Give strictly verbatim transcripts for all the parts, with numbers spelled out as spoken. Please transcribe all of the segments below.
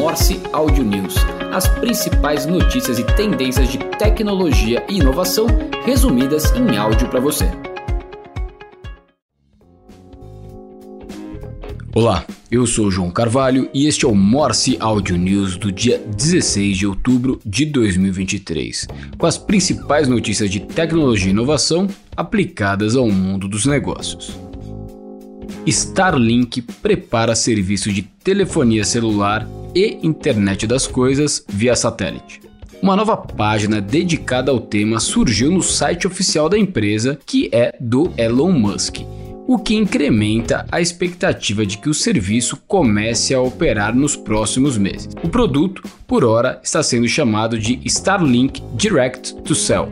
Morse Audio News, as principais notícias e tendências de tecnologia e inovação resumidas em áudio para você. Olá, eu sou o João Carvalho e este é o Morse Audio News do dia dezesseis de outubro de dois mil e vinte e três, com as principais notícias de tecnologia e inovação aplicadas ao mundo dos negócios. Starlink prepara serviço de telefonia celular e internet das coisas via satélite. Uma nova página dedicada ao tema surgiu no site oficial da empresa, que é do Elon Musk, o que incrementa a expectativa de que o serviço comece a operar nos próximos meses. O produto, por ora, está sendo chamado de Starlink Direct to Cell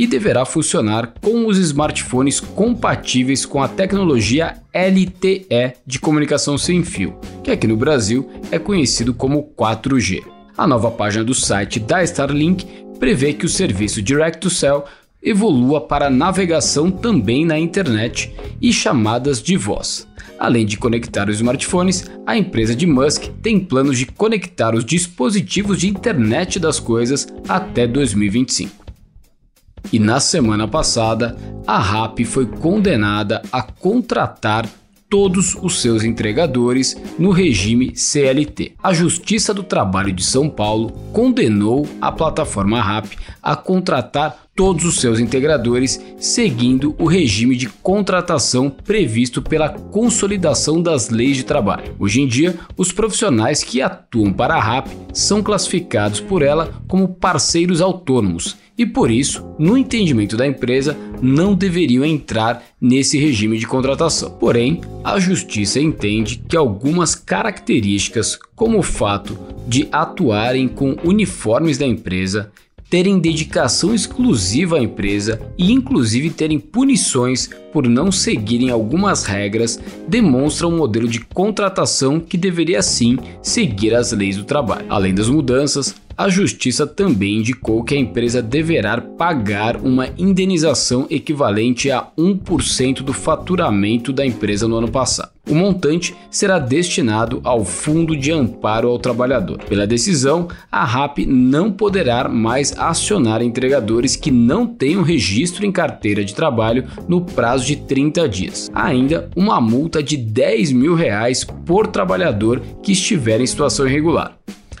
e deverá funcionar com os smartphones compatíveis com a tecnologia L T E de comunicação sem fio, que aqui no Brasil é conhecido como quatro G. A nova página do site da Starlink prevê que o serviço Direct to Cell evolua para navegação também na internet e chamadas de voz. Além de conectar os smartphones, a empresa de Musk tem planos de conectar os dispositivos de internet das coisas até dois mil e vinte e cinco. E na semana passada, a Rappi foi condenada a contratar todos os seus entregadores no regime C L T. A Justiça do Trabalho de São Paulo condenou a plataforma Rappi a contratar todos os seus integradores seguindo o regime de contratação previsto pela consolidação das leis de trabalho. Hoje em dia, os profissionais que atuam para a Rappi são classificados por ela como parceiros autônomos e, por isso, no entendimento da empresa, não deveriam entrar nesse regime de contratação. Porém, a justiça entende que algumas características, como o fato de atuarem com uniformes da empresa, terem dedicação exclusiva à empresa e inclusive terem punições por não seguirem algumas regras, demonstram um modelo de contratação que deveria sim seguir as leis do trabalho. Além das mudanças, a justiça também indicou que a empresa deverá pagar uma indenização equivalente a um por cento do faturamento da empresa no ano passado. O montante será destinado ao Fundo de Amparo ao Trabalhador. Pela decisão, a Rappi não poderá mais acionar entregadores que não tenham registro em carteira de trabalho no prazo de trinta dias. Há ainda uma multa de dez mil reais por trabalhador que estiver em situação irregular.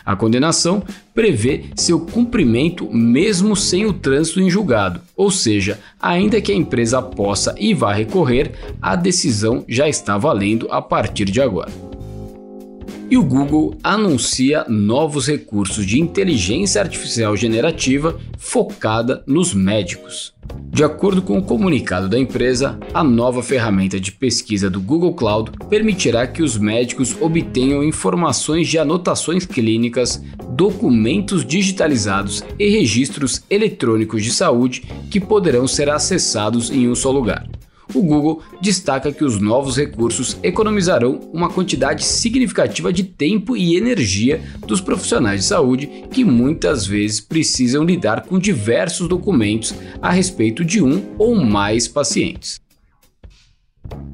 A condenação prevê seu cumprimento mesmo sem o trânsito em julgado, ou seja, ainda que a empresa possa e vá recorrer, a decisão já está valendo a partir de agora. E o Google anuncia novos recursos de inteligência artificial generativa focada nos médicos. De acordo com o comunicado da empresa, a nova ferramenta de pesquisa do Google Cloud permitirá que os médicos obtenham informações de anotações clínicas, documentos digitalizados e registros eletrônicos de saúde que poderão ser acessados em um só lugar. O Google destaca que os novos recursos economizarão uma quantidade significativa de tempo e energia dos profissionais de saúde que muitas vezes precisam lidar com diversos documentos a respeito de um ou mais pacientes.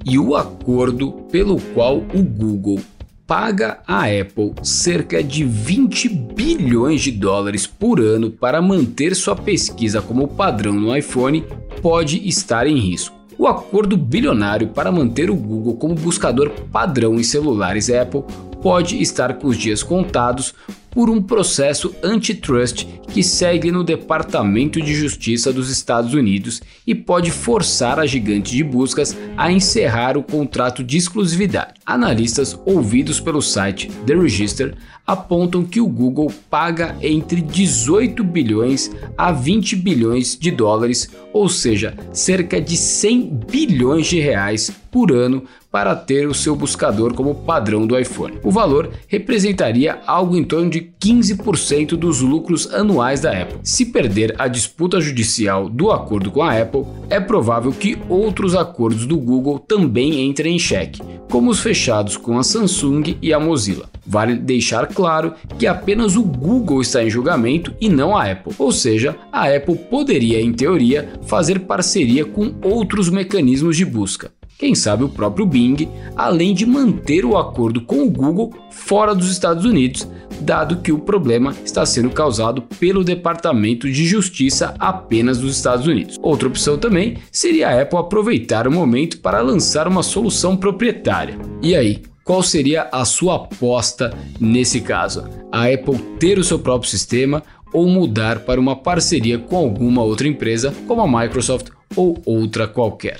E o acordo pelo qual o Google paga à Apple cerca de vinte bilhões de dólares por ano para manter sua pesquisa como padrão no iPhone pode estar em risco. O acordo bilionário para manter o Google como buscador padrão em celulares Apple pode estar com os dias contados por um processo antitrust que segue no Departamento de Justiça dos Estados Unidos e pode forçar a gigante de buscas a encerrar o contrato de exclusividade. Analistas ouvidos pelo site The Register apontam que o Google paga entre dezoito bilhões a vinte bilhões de dólares, ou seja, cerca de cem bilhões de reais por ano para ter o seu buscador como padrão do iPhone. O valor representaria algo em torno de quinze por cento dos lucros anuais da Apple. Se perder a disputa judicial do acordo com a Apple, é provável que outros acordos do Google também entrem em xeque, como os fechados com a Samsung e a Mozilla. Vale deixar claro que apenas o Google está em julgamento e não a Apple, ou seja, a Apple poderia, em teoria, fazer parceria com outros mecanismos de busca. Quem sabe o próprio Bing, além de manter o acordo com o Google fora dos Estados Unidos, dado que o problema está sendo causado pelo Departamento de Justiça apenas dos Estados Unidos. Outra opção também seria a Apple aproveitar o momento para lançar uma solução proprietária. E aí, qual seria a sua aposta nesse caso? A Apple ter o seu próprio sistema ou mudar para uma parceria com alguma outra empresa, como a Microsoft ou outra qualquer?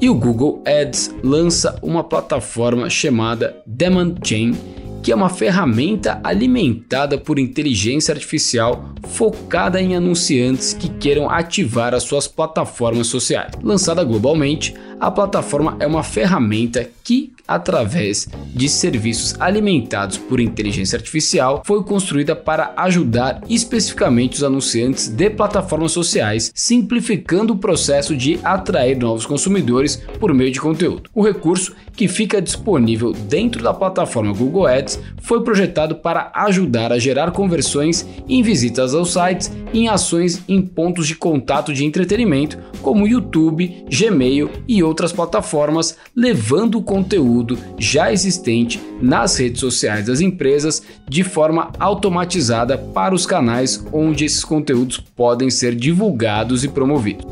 E o Google Ads lança uma plataforma chamada Demand Gen, que é uma ferramenta alimentada por inteligência artificial focada em anunciantes que queiram ativar as suas plataformas sociais. Lançada globalmente, a plataforma é uma ferramenta que, através de serviços alimentados por inteligência artificial, foi construída para ajudar especificamente os anunciantes de plataformas sociais, simplificando o processo de atrair novos consumidores por meio de conteúdo. O recurso, que fica disponível dentro da plataforma Google Ads, foi projetado para ajudar a gerar conversões em visitas aos sites e em ações em pontos de contato de entretenimento, como YouTube, Gmail e outras plataformas, levando o conteúdo já existente nas redes sociais das empresas de forma automatizada para os canais onde esses conteúdos podem ser divulgados e promovidos.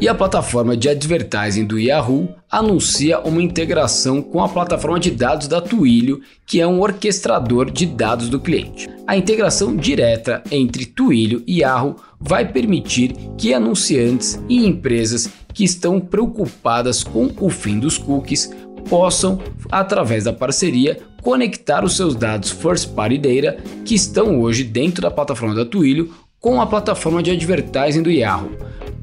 E a plataforma de advertising do Yahoo anuncia uma integração com a plataforma de dados da Twilio, que é um orquestrador de dados do cliente. A integração direta entre Twilio e Yahoo vai permitir que anunciantes e empresas que estão preocupadas com o fim dos cookies possam, através da parceria, conectar os seus dados First Party Data, que estão hoje dentro da plataforma da Twilio, com a plataforma de advertising do Yahoo,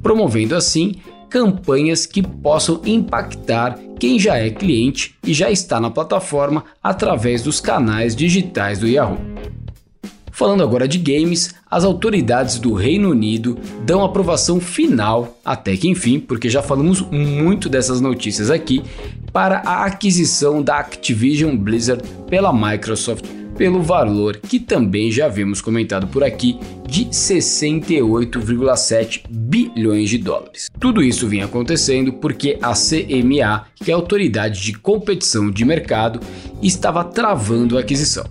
promovendo assim campanhas que possam impactar quem já é cliente e já está na plataforma através dos canais digitais do Yahoo. Falando agora de games, as autoridades do Reino Unido dão aprovação final, até que enfim, porque já falamos muito dessas notícias aqui, para a aquisição da Activision Blizzard pela Microsoft, pelo valor que também já vimos comentado por aqui, de sessenta e oito vírgula sete bilhões de dólares. Tudo isso vinha acontecendo porque a C M A, que é a Autoridade de Competição de Mercado, estava travando a aquisição.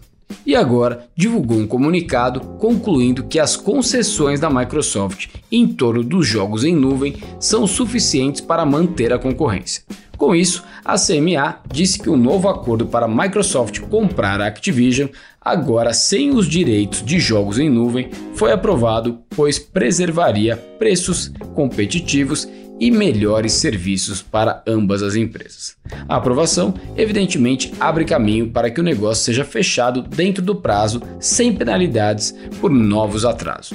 E agora divulgou um comunicado concluindo que as concessões da Microsoft em torno dos jogos em nuvem são suficientes para manter a concorrência. Com isso, a C M A disse que o novo acordo para a Microsoft comprar a Activision, agora sem os direitos de jogos em nuvem, foi aprovado, pois preservaria preços competitivos e melhores serviços para ambas as empresas. A aprovação, evidentemente, abre caminho para que o negócio seja fechado dentro do prazo, sem penalidades por novos atrasos.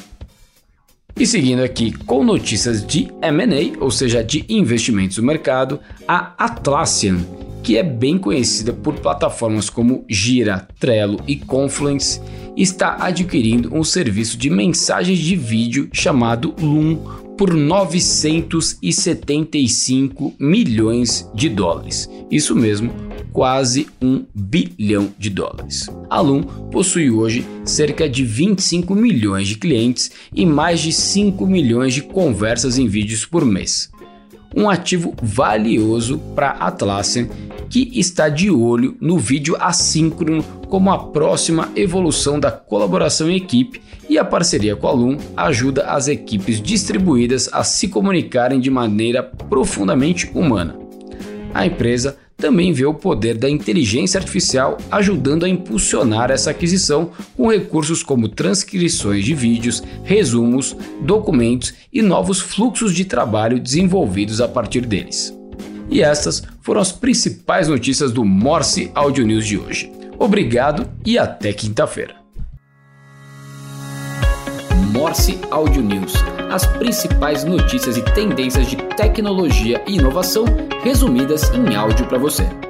E seguindo aqui com notícias de M e A, ou seja, de investimentos no mercado, a Atlassian, que é bem conhecida por plataformas como Jira, Trello e Confluence, está adquirindo um serviço de mensagens de vídeo chamado Loom por novecentos e setenta e cinco milhões de dólares. Isso mesmo, quase um bilhão de dólares. A Loom possui hoje cerca de vinte e cinco milhões de clientes e mais de cinco milhões de conversas em vídeos por mês. Um ativo valioso para a Atlassian, que está de olho no vídeo assíncrono como a próxima evolução da colaboração em equipe, e a parceria com a Loom ajuda as equipes distribuídas a se comunicarem de maneira profundamente humana. A empresa também vê o poder da inteligência artificial ajudando a impulsionar essa aquisição com recursos como transcrições de vídeos, resumos, documentos e novos fluxos de trabalho desenvolvidos a partir deles. E estas foram as principais notícias do Morse Audio News de hoje. Obrigado e até quinta-feira. Morse Audio News, as principais notícias e tendências de tecnologia e inovação resumidas em áudio para você.